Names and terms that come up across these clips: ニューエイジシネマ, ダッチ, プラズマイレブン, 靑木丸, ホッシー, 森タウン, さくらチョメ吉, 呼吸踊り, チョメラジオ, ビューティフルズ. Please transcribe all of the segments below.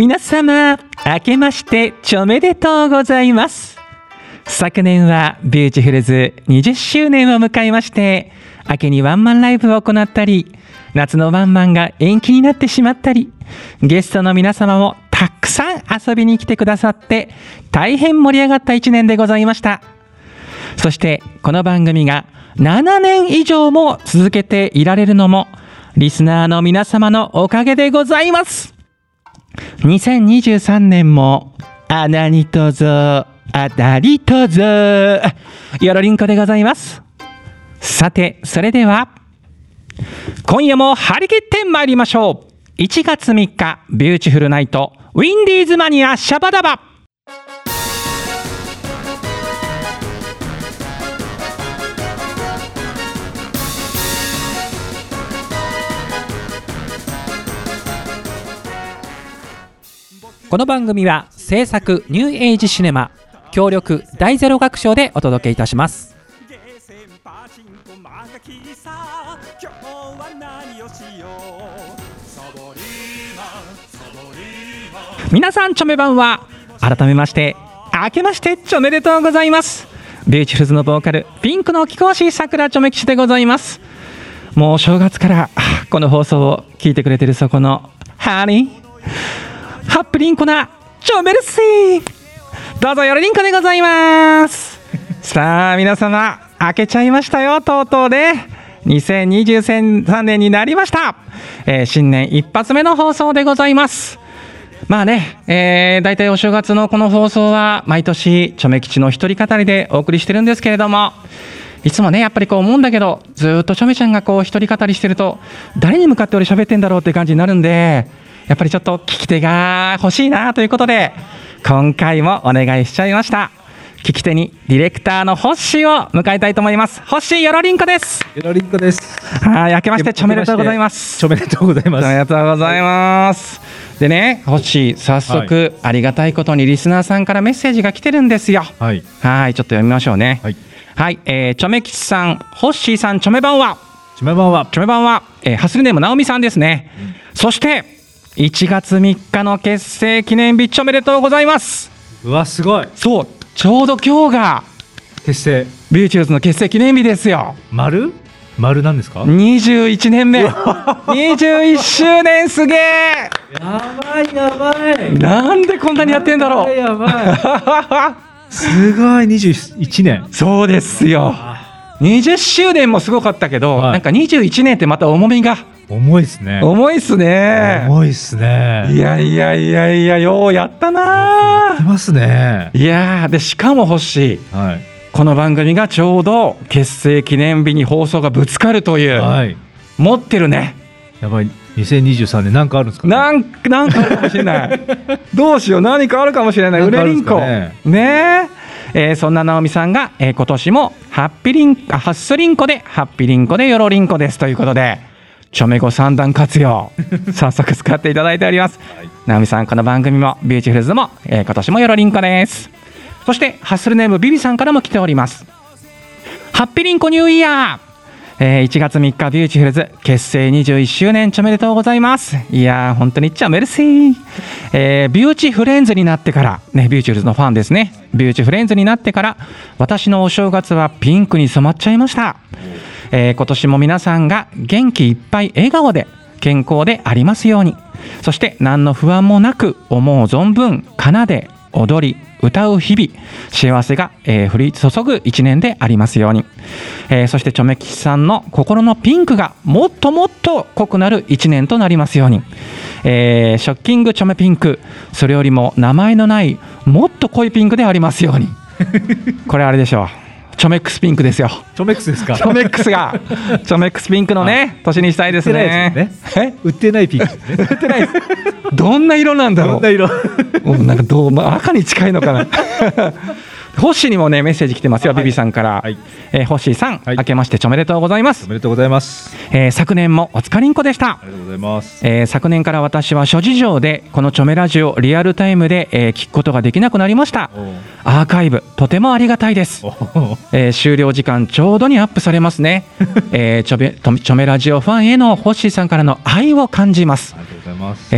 皆様、明けましておめでとうございます。昨年はビューティフルズ20周年を迎えまして、明けにワンマンライブを行ったり、夏のワンマンが延期になってしまったり、ゲストの皆様もたくさん遊びに来てくださって大変盛り上がった1年でございました。そしてこの番組が7年以上も続けていられるのもリスナーの皆様のおかげでございます。2023年もあなにとぞあたりとぞよろりんこでございます。さて、それでは今夜も張り切ってまいりましょう。1月3日ビューティフルナイトウィンディーズマニアシャバダバ。この番組は制作ニューエイジシネマ協力大ゼロ学章でお届けいたします。皆さん、チョメ版は改めまして明けましておめでとうございます。ビューティフルズのボーカル、ピンクの貴公子さくらチョメ吉でございます。もう正月からこの放送を聞いてくれてるそこのハニーハップリンコなチョメルシー、どうぞよろりんこでございます。さあ皆様、明けちゃいましたよ。とうとうで2023年になりました、新年一発目の放送でございます。まあね、だいたいお正月のこの放送は毎年チョメ吉の一人語りでお送りしてるんですけれども、いつもね、やっぱりこう思うんだけど、ずっとチョメちゃんがこう一人語りしてると、誰に向かって俺喋ってんだろうって感じになるんで、やっぱりちょっと聞き手が欲しいなということで、今回もお願いしちゃいました。聞き手にディレクターのホッシーを迎えたいと思います。ホッシー、よろりんこです。よろりんこです。はい、明けましておめでとうございます。おめでとうございます。ありがとうございます、はい、でね、ホッシー、早速、はい、ありがたいことにリスナーさんからメッセージが来てるんですよ。はい、はい、ちょっと読みましょうね。はい、はい、チョメ吉さん、ホッシーさん、チョメ版はチョメ版はチョメ版は、ハスルネームナオミさんですね、うん、そして1月3日の結成記念日、おめでとうございます。うわ、すごい。そう、ちょうど今日が結成ビューティフルズの結成記念日ですよ。丸なんですか。21年目、21周年、すげえ。やばい、なんでこんなにやってんだろう。やばいすごい、21年。そうですよ。20周年もすごかったけど、はい、なんか21年ってまた重みが重いっすね。いやようやったな。やってますね。いやで、しかも欲しい、はい、この番組がちょうど結成記念日に放送がぶつかるという、はい、持ってるね。やばい、2023年なんかあるんですか、ね、なんかあるかもしれないどうしよう、何かあるかもしれない。売れりんこねえ、そんな直美さんが、今年もハッスリンコでハッピリンコでよろりんこですということで、チョメ語三段活用早速使っていただいております、はい、直美さん、この番組もビューティフルズも、今年もよろりんこです。そしてハッスルネームビビさんからも来ております。ハッピリンコニューイヤー、1月3日ビューティフルズ結成21周年おめでとうございます。いやー、本当にチョメルシー、ビューティフレンズになってから、ね、ビューティフルズのファンですね。ビューティフレンズになってから私のお正月はピンクに染まっちゃいました。今年も皆さんが元気いっぱい笑顔で健康でありますように。そして何の不安もなく思う存分奏で踊り歌う日々、幸せが、降り注ぐ一年でありますように、そしてチョメ吉さんの心のピンクがもっともっと濃くなる一年となりますように、ショッキングチョメピンク、それよりも名前のないもっと濃いピンクでありますようにこれあれでしょう、チョメックスピンクですよ。チョメックスですか。チョメックスがチョメックスピンクのね、はい、年にしたいですね。売ってないピンクですね。売ってないです。どんな色なんだろう。どんな色。なんか赤に近いのかなホッシーにもねメッセージ来てますよ、ビビさんから、はい、ホッシーさん、はい、明けましておめでとうございます。おめでとうございます。昨年もおつかりんこでした。ありがとうございます。昨年から私は諸事情でこのチョメラジオリアルタイムで、聞くことができなくなりました。アーカイブとてもありがたいです。終了時間ちょうどにアップされますね。チョメラジオファンへのホッシーさんからの愛を感じます。ありがとうございます。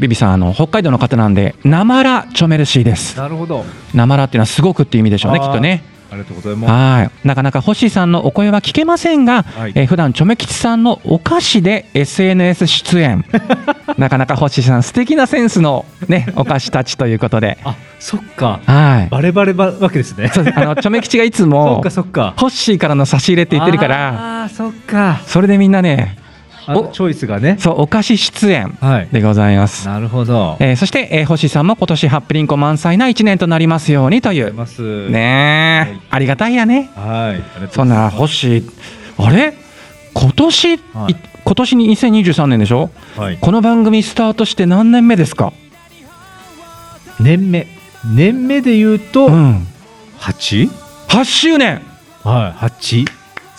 ビビさん北海道の方なんでなまらチョメルシーです。なるほど。なまらっていうのはすごくっていう意味でしょうね、きっとね。ありがとうございます。はい、なかなか星さんのお声は聞けませんが、はい、普段チョメ吉さんのお菓子で SNS 出演なかなか星さん素敵なセンスの、ね、お菓子たちということであ、そっか、はい、バレバレわけですね。そうです、チョメ吉がいつも星からの差し入れって言ってるから、あ、そっか、それでみんなねチョイスがね、そう、お菓子出演でございます。はい、なるほど。そして、星さんも今年ハッピリンコ満載な1年となりますようにというますね、はい、ありがたいやね。はい、そんな星、あれ今年、はい、今年に2023年でしょ、はい、この番組スタートして何年目ですか？年目で言うと、うん、8周年。はい、8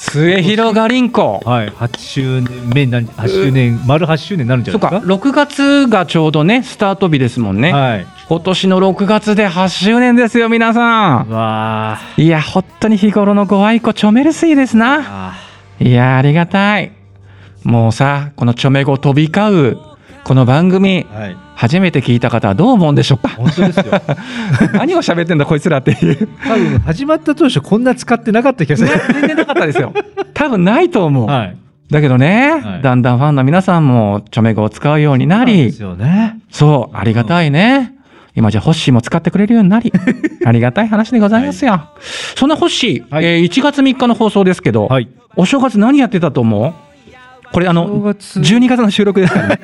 末広がりんこ、はい、8周年目、8周年、丸8周年になるんじゃないですか。そうか、6月がちょうどねスタート日ですもんね。はい、今年の6月で8周年ですよ皆さん。わー、いや本当に日頃のご愛顧チョメル水ですな。いやありがたい。もうさ、このチョメ語飛び交うこの番組、はい、初めて聞いた方はどう思うんでしょうか。本当ですよ何を喋ってんだこいつらっていう。多分始まった当初こんな使ってなかった気がする全然なかったですよ多分ないと思う、はい、だけどね、はい、だんだんファンの皆さんもチョメ語を使うようになり、そうですよね、そう、ありがたいね。今じゃホッシーも使ってくれるようになりありがたい話でございますよ、はい、そんなホッシー、はい、1月3日の放送ですけど、はい、お正月何やってたと思う？これ12月の収録ですからね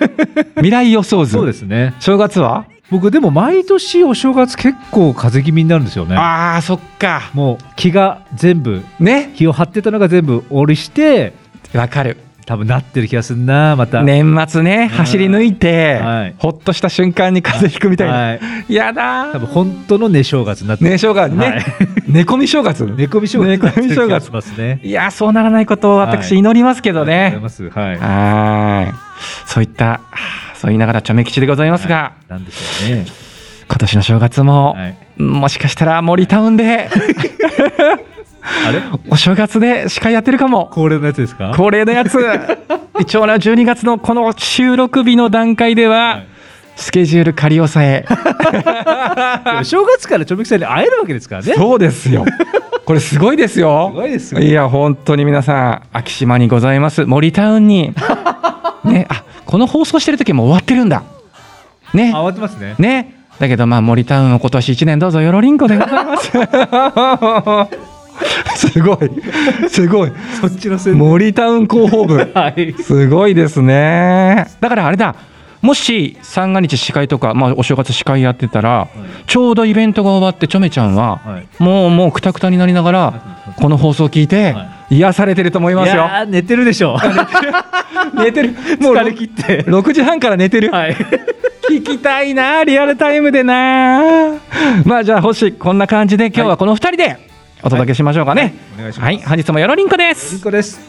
未来予想図。そうですね。正月は僕でも毎年お正月結構風邪気味になるんですよね。ああ、そっか。もう気が全部ね、気を張ってたのが全部折りして、わかる、多分なってる気がするな。また年末ね、走り抜いて、はい、ほっとした瞬間に風邪ひくみたいな、はいはい、やだ、多分本当の寝正月になってる。寝正月ね、はい、寝込み正月、寝込み正月、寝込み正月ますね。いや、そうならないことを私祈りますけどね。はい、はい、そういったそう言いながらチョメ吉でございますが、はい、なんでしょうね、今年の正月も、はい、もしかしたら森タウンで、はいあれお正月で司会やってるかも。恒例のやつですか？恒例のやつ一応な、12月のこの収録日の段階では、はい、スケジュール仮押さえ正月からチョメキさんに会えるわけですからね。そうですよ、これすごいですよすごいですよ。いや本当に皆さん、昭島にございます森タウンに、ね、あ、この放送してる時も終わってるんだね。終わってますね。ね、だけどまあ森タウンを今年1年どうぞよろりんこでございますすごいすごいそっちの森タウン広報部、はい、すごいですね。だからあれだ、もし三が日司会とか、まあ、お正月司会やってたら、はい、ちょうどイベントが終わってチョメちゃんは、はい、もうクタクタになりながらこの放送を聞いて、はい、癒されてると思いますよ。いや寝てるでしょ寝てるもう疲れ切って6時半から寝てる、はい聞きたいな、リアルタイムでなまあじゃあ星、こんな感じで今日はこの2人で、はい、お届けしましょうかね。はい、お願いします。はい、本日もよろりんこです。りんこです。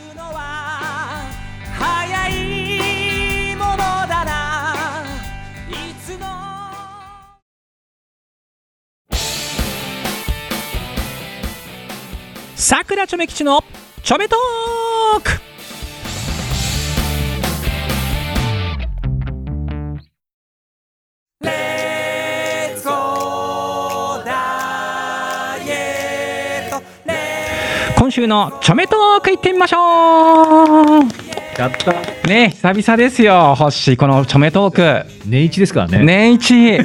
さくらチョメ吉のチョメトーク。今週のチョメトーク行ってみましょう。やったね、久々ですよホッシー、このチョメトーク年一ですからね。年一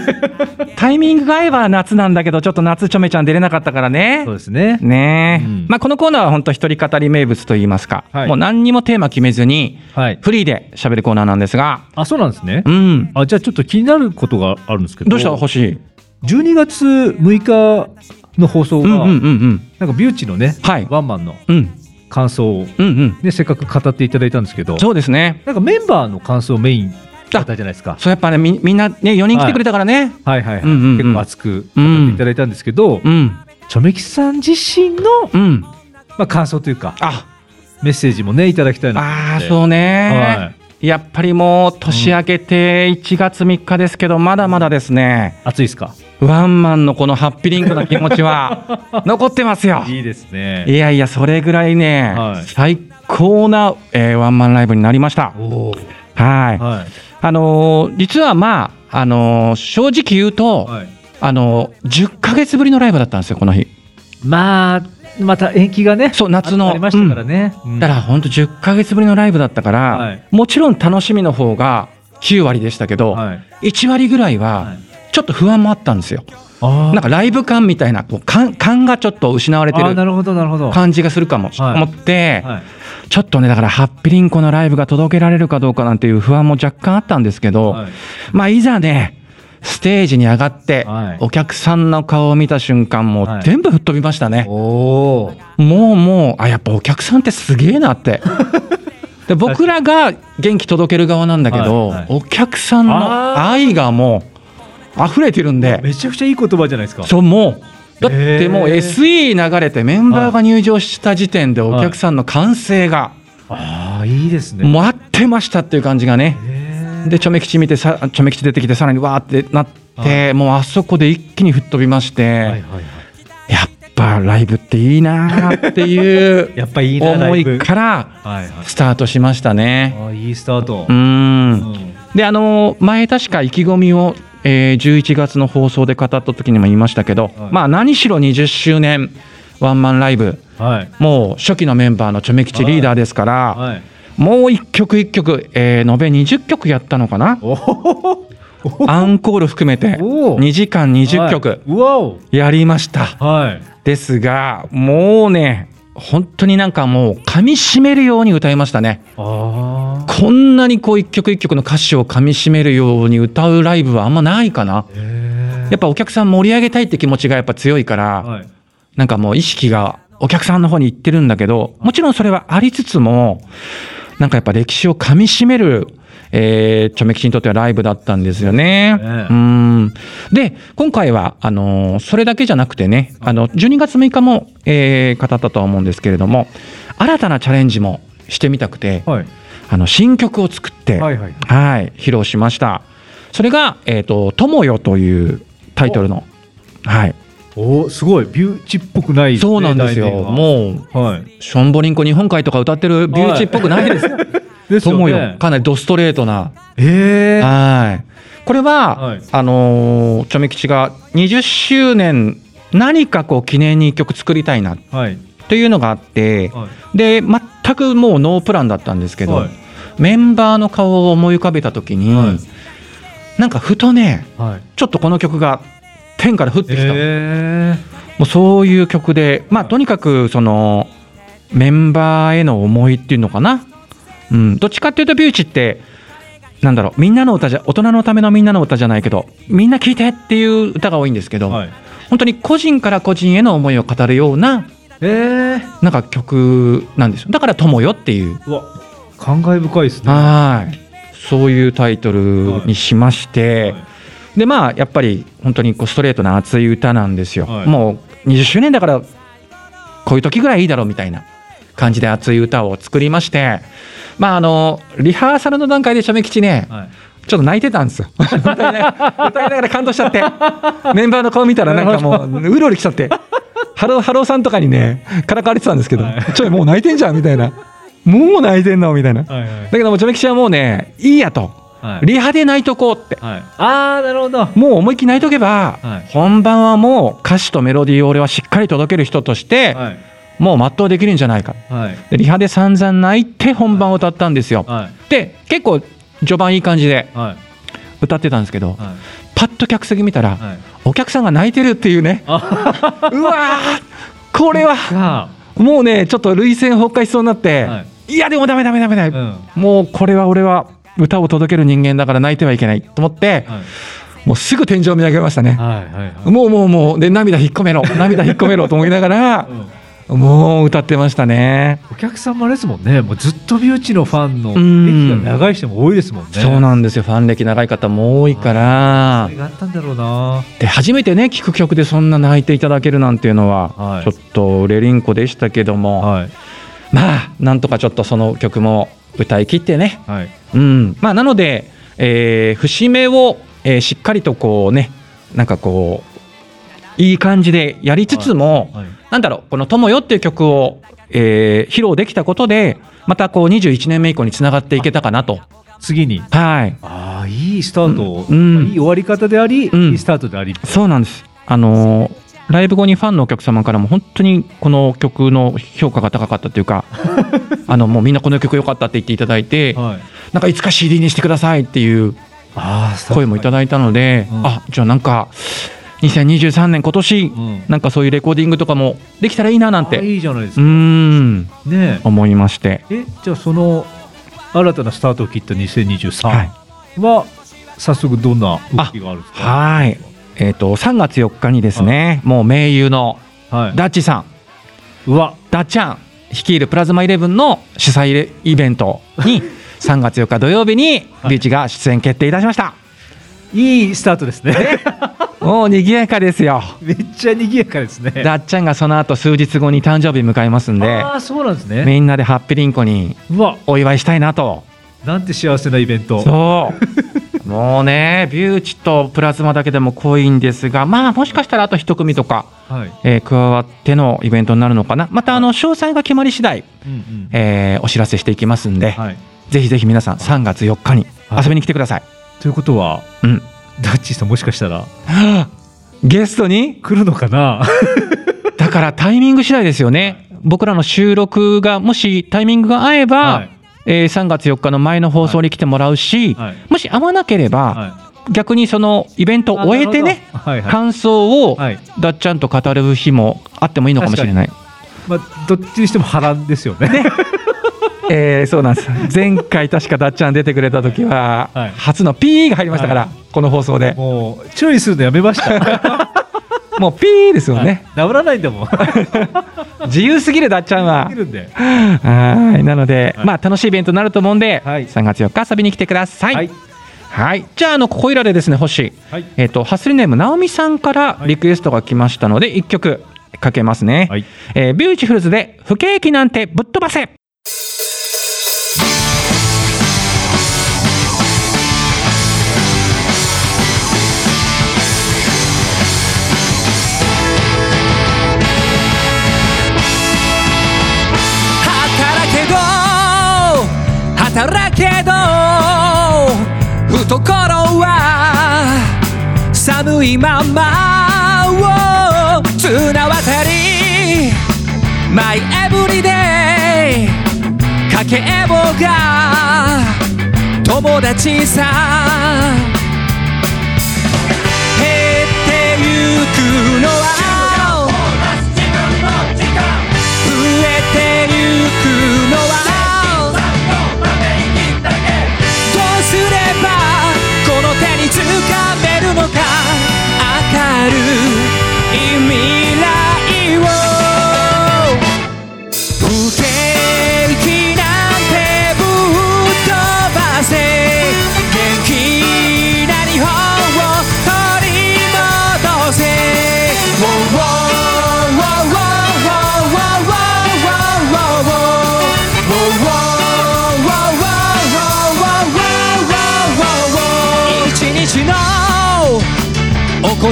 タイミングが合えば夏なんだけど、ちょっと夏チョメちゃん出れなかったからね。そうですね。ね、うん、まあ、このコーナーは本当一人語り名物といいますか、はい、もう何にもテーマ決めずにフリーで喋るコーナーなんですが、はい、あ、そうなんですね、うん、あ、じゃあちょっと気になることがあるんですけど。どうしたホッシー？12月6日の放送が、なんかビューチのね、はい、ワンマンの感想を、ね、せっかく語っていただいたんですけど、そうですね、なんかメンバーの感想をメインだったじゃないですか。そう、やっぱね、みんなね、4人来てくれたからね、はい、はいはいはい、うんうんうん、結構熱く語っていただいたんですけど、うん、チョメキさん自身の、うんまあ、感想というかあメッセージもねいただきたいな。あそうね、はい、やっぱりもう年明けて1月3日ですけど、うん、まだまだですね。暑いですか。ワンマンのこのハッピーリンクの気持ちは残ってますよ。いいですね。いやいやそれぐらいね、はい、最高な、ワンマンライブになりました。おはい、はい、実はまあ、正直言うと、はい、10ヶ月ぶりのライブだったんですよこの日。まあまた延期がねそう夏のありましたからね、うん、だから本当10ヶ月ぶりのライブだったから、はい、もちろん楽しみの方が9割でしたけど、はい、1割ぐらいはちょっと不安もあったんですよ、はい、なんかライブ感みたいなこう 感がちょっと失われてる感じがするかもと思って、はいはい、ちょっとねだからハッピリンコのライブが届けられるかどうかなんていう不安も若干あったんですけど、はい、まあいざねステージに上がって、はい、お客さんの顔を見た瞬間もう全部吹っ飛びましたね、はい、おもうあやっぱお客さんってすげえなってで僕らが元気届ける側なんだけど、はいはい、お客さんの愛がもう溢れてるんでめちゃくちゃいい言葉じゃないですか。そうもうだってもう SE 流れてメンバーが入場した時点でお客さんの歓声が、はい、あいいですね待ってましたっていう感じがね。でチョメ吉見てチョメ吉出てきてさらにわーってなって、はい、もうあそこで一気に吹っ飛びまして、はいはいはい、やっぱライブっていいなっていう思いからスタートしましたね。はいはい、あいいスタート。うんで前確か意気込みを、11月の放送で語った時にも言いましたけど、はい、まあ何しろ20周年ワンマンライブ、はい、もう初期のメンバーのチョメ吉リーダーですから、はいはいもう一曲一曲、延べ20曲やったのかな。アンコール含めて2時間20曲やりました、はいはい、ですがもうね本当になんかもう噛み締めるように歌いましたね。あこんなにこう一曲一曲の歌詞を噛み締めるように歌うライブはあんまないかな。やっぱお客さん盛り上げたいって気持ちがやっぱ強いから、はい、なんかもう意識がお客さんの方に行ってるんだけどもちろんそれはありつつもなんかやっぱ歴史をかみしめる、チョメキシにとってはライブだったんですよね。うんで今回はそれだけじゃなくてね12月6日も、語ったとは思うんですけれども新たなチャレンジもしてみたくて、はい、新曲を作って、はいはいはい、披露しました。それが、友よというタイトルのはいおすごいビューチっぽくないですね。そうなんですよもう、はい、ションボリンコ日本海とか歌ってるビューチっぽくないです、はい、ですよね。友よかなりドストレートな、はいこれは、はい、チョメ吉が20周年何かこう記念に一曲作りたいなというのがあって、はい、で全くもうノープランだったんですけど、はい、メンバーの顔を思い浮かべた時に、はい、なんかふとね、はい、ちょっとこの曲が天から降ってきた、もうそういう曲で、まあ、とにかくそのメンバーへの思いっていうのかな、うん、どっちかっていうとビューチってなんだろうみんなの歌じゃ大人のためのみんなの歌じゃないけどみんな聴いてっていう歌が多いんですけど、はい、本当に個人から個人への思いを語るような、なんか曲なんですよ。だから友よっていう、うわ感慨深いですね。はいそういうタイトルにしまして、はいはいでまあ、やっぱり本当にこうストレートな熱い歌なんですよ、はい、もう20周年だからこういう時ぐらいいいだろうみたいな感じで熱い歌を作りまして、まあ、リハーサルの段階でチョメ吉ね、はい、ちょっと泣いてたんですよ歌いながら感動しちゃってメンバーの顔見たらなんかもううろうろきちゃってハローさんとかにねからかわれてたんですけど、はい、ちょいもう泣いてんじゃんみたいなもう泣いてんのみたいな、はいはい、だけどもチョメ吉はもうねいいやとはい、リハで泣いとこうって、はい、あーなるほどもう思いっきり泣いとけば、はい、本番はもう歌詞とメロディーを俺はしっかり届ける人として、はい、もう全うできるんじゃないか、はい、でリハで散々泣いて本番を歌ったんですよ、はい、で結構序盤いい感じで歌ってたんですけど、はい、パッと客席見たら、はい、お客さんが泣いてるっていうねうわーこれはもうねちょっと涙腺崩壊しそうになって、はい、いやでもダメ、うん、もうこれは俺は歌を届ける人間だから泣いてはいけないと思って、はい、もうすぐ天井を見上げましたね、はいはいはい、もうで涙引っ込めろと思いながら、うん、もう歌ってましたね。お客さんもあれですもんね、もうずっとビューチのファンの歴が長い人も多いですもんね。そうなんですよ、ファン歴長い方も多いから、それがあったんだろうな。で初めてね聴く曲でそんな泣いていただけるなんていうのは、はい、ちょっとレリンコでしたけども、はい、まあなんとかちょっとその曲も歌い切ってね、はい、うん、まあなので、節目を、しっかりとこうね、なんかこういい感じでやりつつも、はいはい、なんだろう、この友よっていう曲を、披露できたことでまたこう21年目以降につながっていけたかなと。次に、はい、あ、いいスタート、うんうん、いい終わり方であり、うん、いいスタートであり、そうなんです。ライブ後にファンのお客様からも本当にこの曲の評価が高かったというかもうみんなこの曲良かったって言っていただいて、はい、なんかいつか CD にしてくださいっていう声もいただいたので、うん、あ、じゃあなんか2023年今年、うん、なんかそういうレコーディングとかもできたらいいななんて、いいじゃないですか、うん、ね、思いまして。じゃあその新たなスタートを切った2023は、はい、早速どんな動きがあるんですか。はい、3月4日にですね、はい、もう盟友のダッチさん、はい、うわダッチャン率いるプラズマイレブンの主催イベントに3月4日土曜日にビーチが出演決定いたしました、はい、いいスタートですねもう賑やかですよ。めっちゃ賑やかですね。ダッチャンがその後数日後に誕生日迎えますんで、あ、そうなんですね、みんなでハッピーリンコにお祝いしたいなと。なんて幸せなイベント。そうもうね、ビューチとプラズマだけでも濃いんですが、まあもしかしたらあと一組とか、はい、加わってのイベントになるのかな。また詳細が決まり次第、うんうん、お知らせしていきますんで、はい、ぜひぜひ皆さん3月4日に遊びに来てください、はい、ということは、うん、ダッチーさんもしかしたらゲストに来るのかなだからタイミング次第ですよね。僕らの収録がもしタイミングが合えば、はい、3月4日の前の放送に来てもらうし、はい、もし合わなければ、はい、逆にそのイベントを終えてね、はいはい、感想をダッチャンと語る日もあってもいいのかもしれない、まあ、どっちにしても波乱ですよね、ねそうなんです。前回確かダッチャン出てくれた時は初のピーが入りましたから、はい、この放送でもう注意するのやめましたもうピーですよね、はい、治らないんだもん自由すぎるダッチャンは。はい、なので、はい、まあ、楽しいイベントになると思うんで、はい、3月4日遊びに来てください、はいはい。じゃあここいらでですね、星、はい、ハスリネームなおみさんからリクエストが来ましたので1曲かけますね、はい、ビューティフルズで不景気なんてぶっ飛ばせ。働けど懐は寒いまま、綱渡りマイエブリデイ、家計簿が友達さ、減ってゆくのは増えてゆくのは、すればこの手に掴めるのか、明るい未来を。不景気なんてぶっ飛ばせ、元気な日本を取り戻せ、小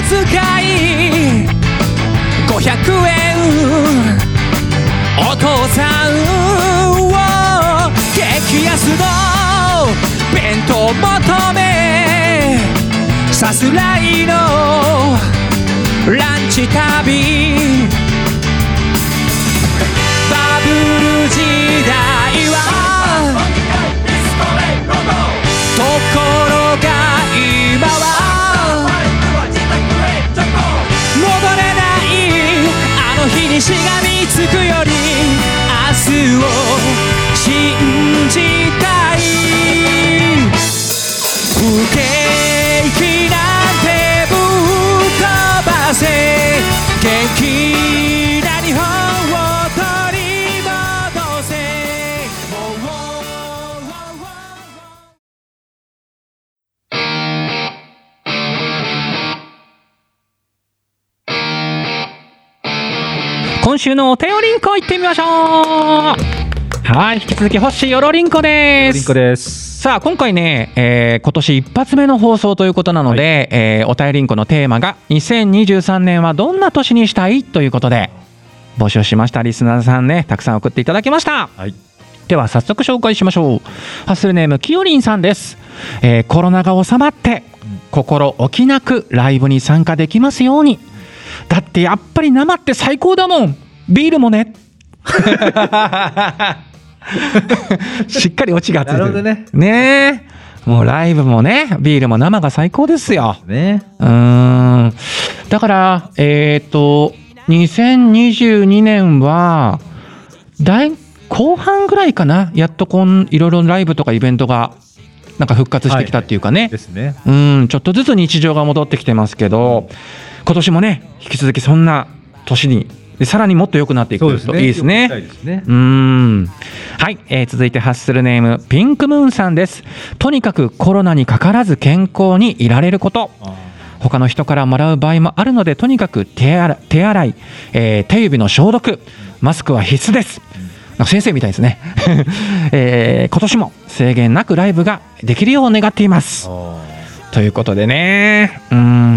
遣い500円、お父さんを激安の弁当求め、さすらいのランチ旅、バブル時代はところが今は日にしがみつくより明日を信じたい。不景気なんてぶっ飛ばせ、元気な日本を今週のお手よりんこ行ってみましょう。はい、引き続き星よろりんこです。よろりんこです。さあ今回ね、今年一発目の放送ということなので、はい、お手よりんこのテーマが2023年はどんな年にしたいということで募集しました。リスナーさんね、たくさん送っていただきました。はい。では早速紹介しましょう。ハッスルネームきよりんさんです。コロナが収まって心置きなくライブに参加できますように。だってやっぱり生って最高だもん。ビールもね。しっかりオチがついてる。なるほどね。ねえ、もうライブもね、ビールも生が最高ですよ。ね。だから2022年は後半ぐらいかな。やっといろいろライブとかイベントがなんか復活してきたっていうかね。はい、ですね。ちょっとずつ日常が戻ってきてますけど。今年もね引き続きそんな年にでさらにもっと良くなっていくといいですね。そうですね。はい、続いてハッスルネームピンクムーンさんです。とにかくコロナにかからず健康にいられること。他の人からもらう場合もあるのでとにかく手洗い、手指の消毒、マスクは必須です。先生みたいですね、今年も制限なくライブができるよう願っていますということでね。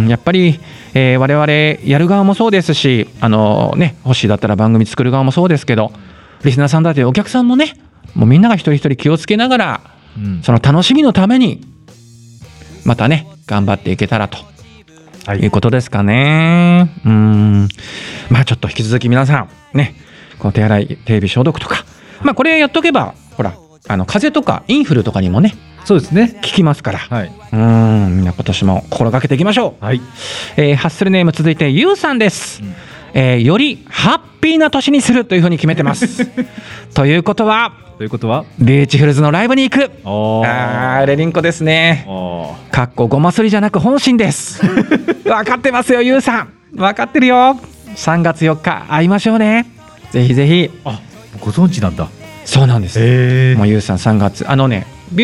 やっぱり、我々やる側もそうですし、星だったら番組作る側もそうですけど、リスナーさんだってお客さんもね、もうみんなが一人一人気をつけながら、その楽しみのためにまたね頑張っていけたらと、はい、いうことですかね。まあちょっと引き続き皆さんね、この手洗い手指消毒とか、まあこれやっとけばほら風邪とかインフルとかにもね、そうですね、聞きますから、はい、みんな今年も心がけていきましょう。はい、ハッスルネーム続いてゆうさんです。よりハッピーな年にするというふうに決めてますということはビーチフルズのライブに行く。レリンコですね。かっこごますりじゃなく本心です分かってますよゆうさん、分かってるよ。3月4日会いましょうね。ぜひぜひ。あ、ご存知なんだ。そうなんです。もうゆうさん3月、ビ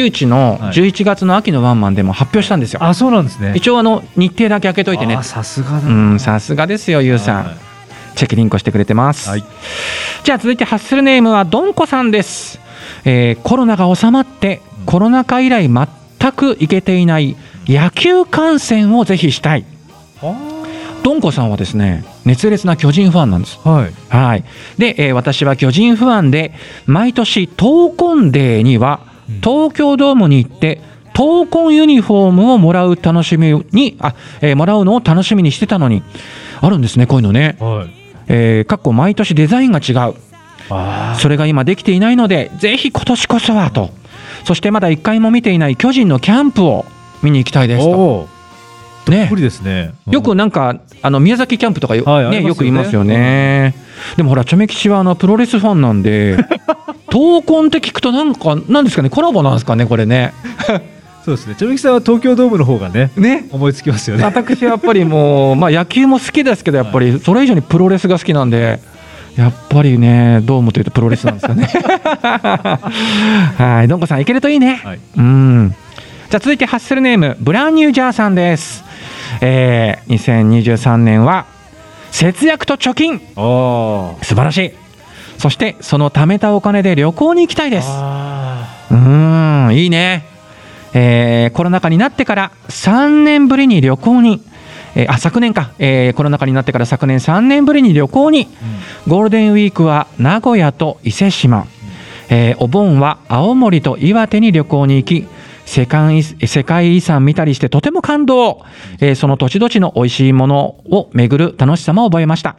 ューチの11月の秋のワンマンでも発表したんですよ。あ、そうなんですね。一応日程だけ開けといてね。さすがだ。さすがですよゆうさん、はい、チェックリンコしてくれてます。はい、じゃあ続いてハッスルネームはどんこさんです。コロナが収まってコロナ禍以来全く行けていない野球観戦をぜひしたい。どんこさんはですね、熱烈な巨人ファンなんです。はい。はい。で、私は巨人ファンで毎年闘魂デーには東京ドームに行って闘魂ユニフォームをもらうのを楽しみにしてたのに、あるんですねこういうのね。はい。過去毎年デザインが違う。それが今できていないのでぜひ今年こそはと。そしてまだ1回も見ていない巨人のキャンプを見に行きたいですと。ね、無理ですね。よくなんか宮崎キャンプとか よくいますよね。でもほらチョメキシはプロレスファンなんで闘魂って聞くとなんですかね、コラボなんですかねこれねそうですね、チョメキシさんは東京ドームの方が ね思いつきますよね。私はやっぱりもう、まあ、野球も好きですけどやっぱりそれ以上にプロレスが好きなんでやっぱりねドームというとプロレスなんですよねはい、どんこさん行けるといいね。はい、じゃあ続いてハッスルネームブランニュージャーさんです。2023年は節約と貯金。素晴らしい。そしてその貯めたお金で旅行に行きたいです。いいね。コロナ禍になってから3年ぶりに旅行に、昨年か、コロナ禍になってから昨年3年ぶりに旅行に、ゴールデンウィークは名古屋と伊勢志摩、お盆は青森と岩手に旅行に行き世界遺産見たりしてとても感動。その土地土地の美味しいものを巡る楽しさも覚えました。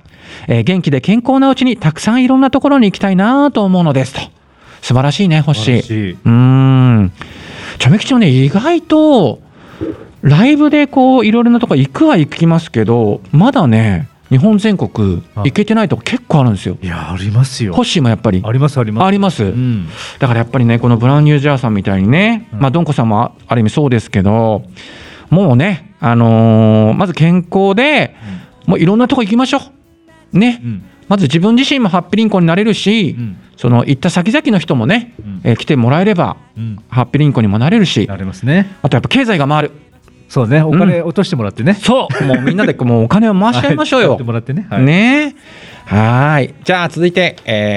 元気で健康なうちにたくさんいろんなところに行きたいなと思うのですと。素晴らしいね星。ちょめきちもね意外とライブでいろいろなとこ行くは行きますけどまだね日本全国行けてないとこ結構あるんですよ。いやありますよ。星もやっぱりあります、だからやっぱりねこのブランニュージャーさんみたいにね、まあどんこさんもある意味そうですけどもうねまず健康でもういろんなとこ行きましょうね。まず自分自身もハッピーリンコになれるし、その行った先々の人もね、来てもらえればハッピーリンコにもなれるし、なれますね。あとやっぱ経済が回る。そうね、お金落としてもらってね。そう、もうみんなでお金を回しちゃいましょうよ。はい、やってもらってね。はい、ね、はい、じゃあ続いて、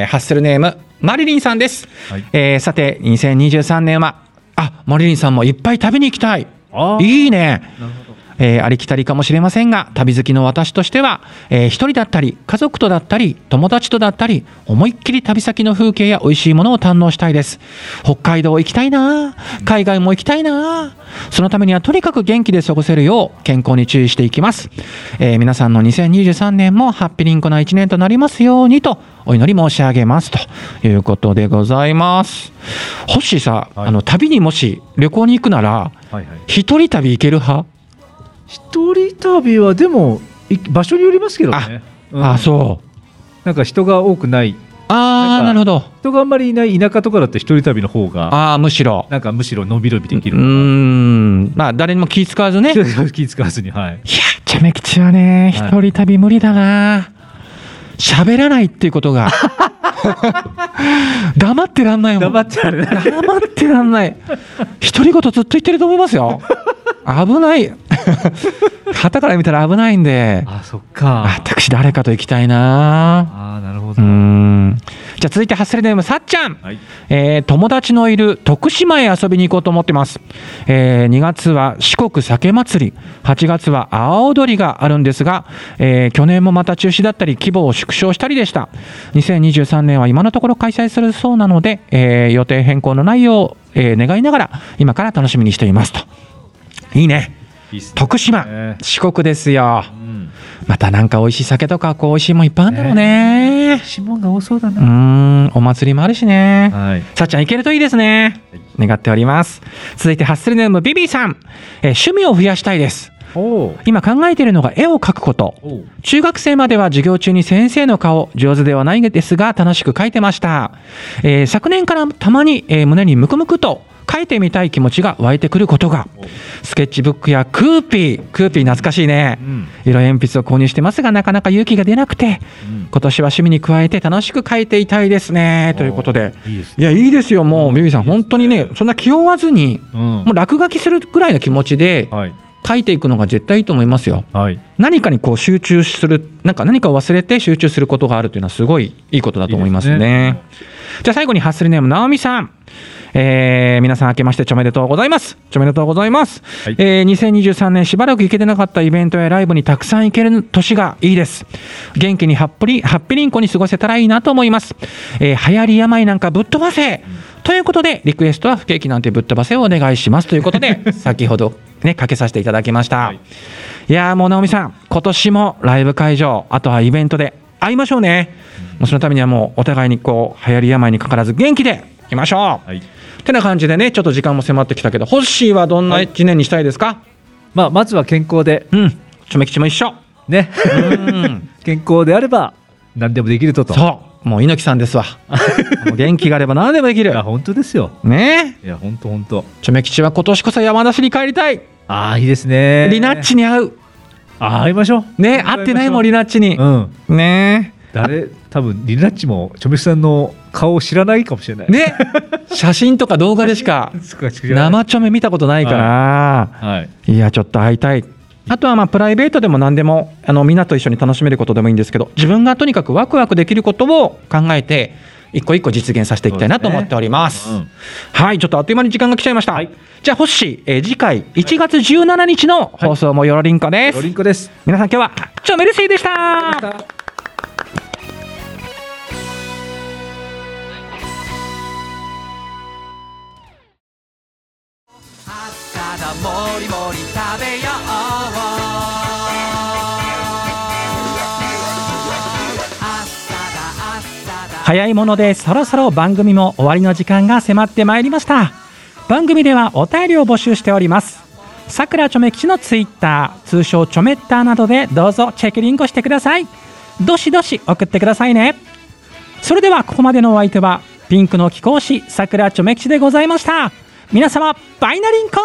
ハッスルネームマリリンさんです、はい、さて2023年はマリリンさんもいっぱい旅に行きたい。いいね。なるほど。ありきたりかもしれませんが、旅好きの私としては、一人だったり家族とだったり友達とだったり、思いっきり旅先の風景や美味しいものを堪能したいです。北海道行きたいな、海外も行きたいな。そのためにはとにかく元気で過ごせるよう健康に注意していきます、皆さんの2023年もハッピリンコな1年となりますようにとお祈り申し上げますということでございます。ホッシーさ、はい、旅にもし旅行に行くなら、はいはい、一人旅行ける派？一人旅はでも場所によりますけどね。そう。なんか人が多くない。なるほど。人があんまりいない田舎とかだと一人旅の方がむしろのびのびできる。誰にも気使わずね。気使わずに、はい。いやちゃめきちはね、一人旅無理だな。喋らないっていうことが。黙ってらんないもん。黙ってらんない。独り言ずっと言ってると思いますよ。危ない。旗から見たら危ないんで。そっか。私誰かと行きたいな。なるほど。じゃあ続いてハッスルネームさっちゃん、はい、友達のいる徳島へ遊びに行こうと思ってます、2月は四国酒祭り、8月は阿波踊りがあるんですが、去年もまた中止だったり規模を縮小したりでした。2023年は今のところ開催するそうなので、予定変更のないよう、願いながら今から楽しみにしていますと。いいね、徳島、四国ですよ、うん、またなんか美味しい酒とか美味しいもんいっぱいあるんだろうね。美味しいもんが多そうだな。お祭りもあるしね、はい、さっちゃん行けるといいですね、はい、願っております。続いてハッスルネームビビさん、趣味を増やしたいです。今考えているのが絵を描くこと。中学生までは授業中に先生の顔上手ではないですが楽しく描いてました、昨年からたまに、胸にムクムクと書いてみたい気持ちが湧いてくることが。スケッチブックやクーピー懐かしいね、うん、色鉛筆を購入してますがなかなか勇気が出なくて、今年は趣味に加えて楽しく書いていたいですねということで、いやいいですよ。もうビビさん本当にね、そんな気負わずに、もう落書きするぐらいの気持ちで、はい書いていくのが絶対いいと思いますよ、はい、何かにこう集中する、何かを忘れて集中することがあるというのはすごいいいことだと思います ね。じゃあ最後にハッスルネームなおみさん、皆さん明けましておめでとうございます。おめでとうございます、はい、2023年しばらく行けてなかったイベントやライブにたくさん行ける年がいいです。元気にハッピリンコに過ごせたらいいなと思います、流行り病なんかぶっ飛ばせ、ということでリクエストは不景気なんてぶっ飛ばせをお願いしますということで先ほどねかけさせていただきました、はい、いやもう直美さん今年もライブ会場あとはイベントで会いましょうね、もうそのためにはもうお互いにこう流行り病にかからず元気でいきましょう、はい、ってな感じでねちょっと時間も迫ってきたけどホッシーはどんな1年にしたいですか、はい、まずは健康で、ちょめきちも一緒、ね、健康であれば何でもできるとそうもう猪木さんですわ元気があれば何でもできる。いや本当ですよね。いや本当ちょめ吉は今年こそ山梨に帰りたい。いいですね。リナッチに会う。会いましょうね。会ってないもんリナッチに、ねえ多分リナッチもちょめ吉さんの顔を知らないかもしれないね写真とか動画でしか生ちょめ見たことないから、はい、いやちょっと会いたい。あとはプライベートでも何でもみんなと一緒に楽しめることでもいいんですけど、自分がとにかくワクワクできることを考えて一個一個実現させていきたいなと思っております、はい、ちょっとあっという間に時間が来ちゃいました、はい、じゃあ星、次回1月17日の放送もよろりんこです、はい、よろりんこです。皆さん今日はちょめるせいでした。もりもり食べよう、早いものでそろそろ番組も終わりの時間が迫ってまいりました。番組ではお便りを募集しております。さくらちょめ吉のツイッター、通称ちょめッターなどでどうぞチェックリンクしてください。どしどし送ってくださいね。それではここまでのお相手はピンクの貴公子さくらちょめ吉でございました。皆様バイナリンコ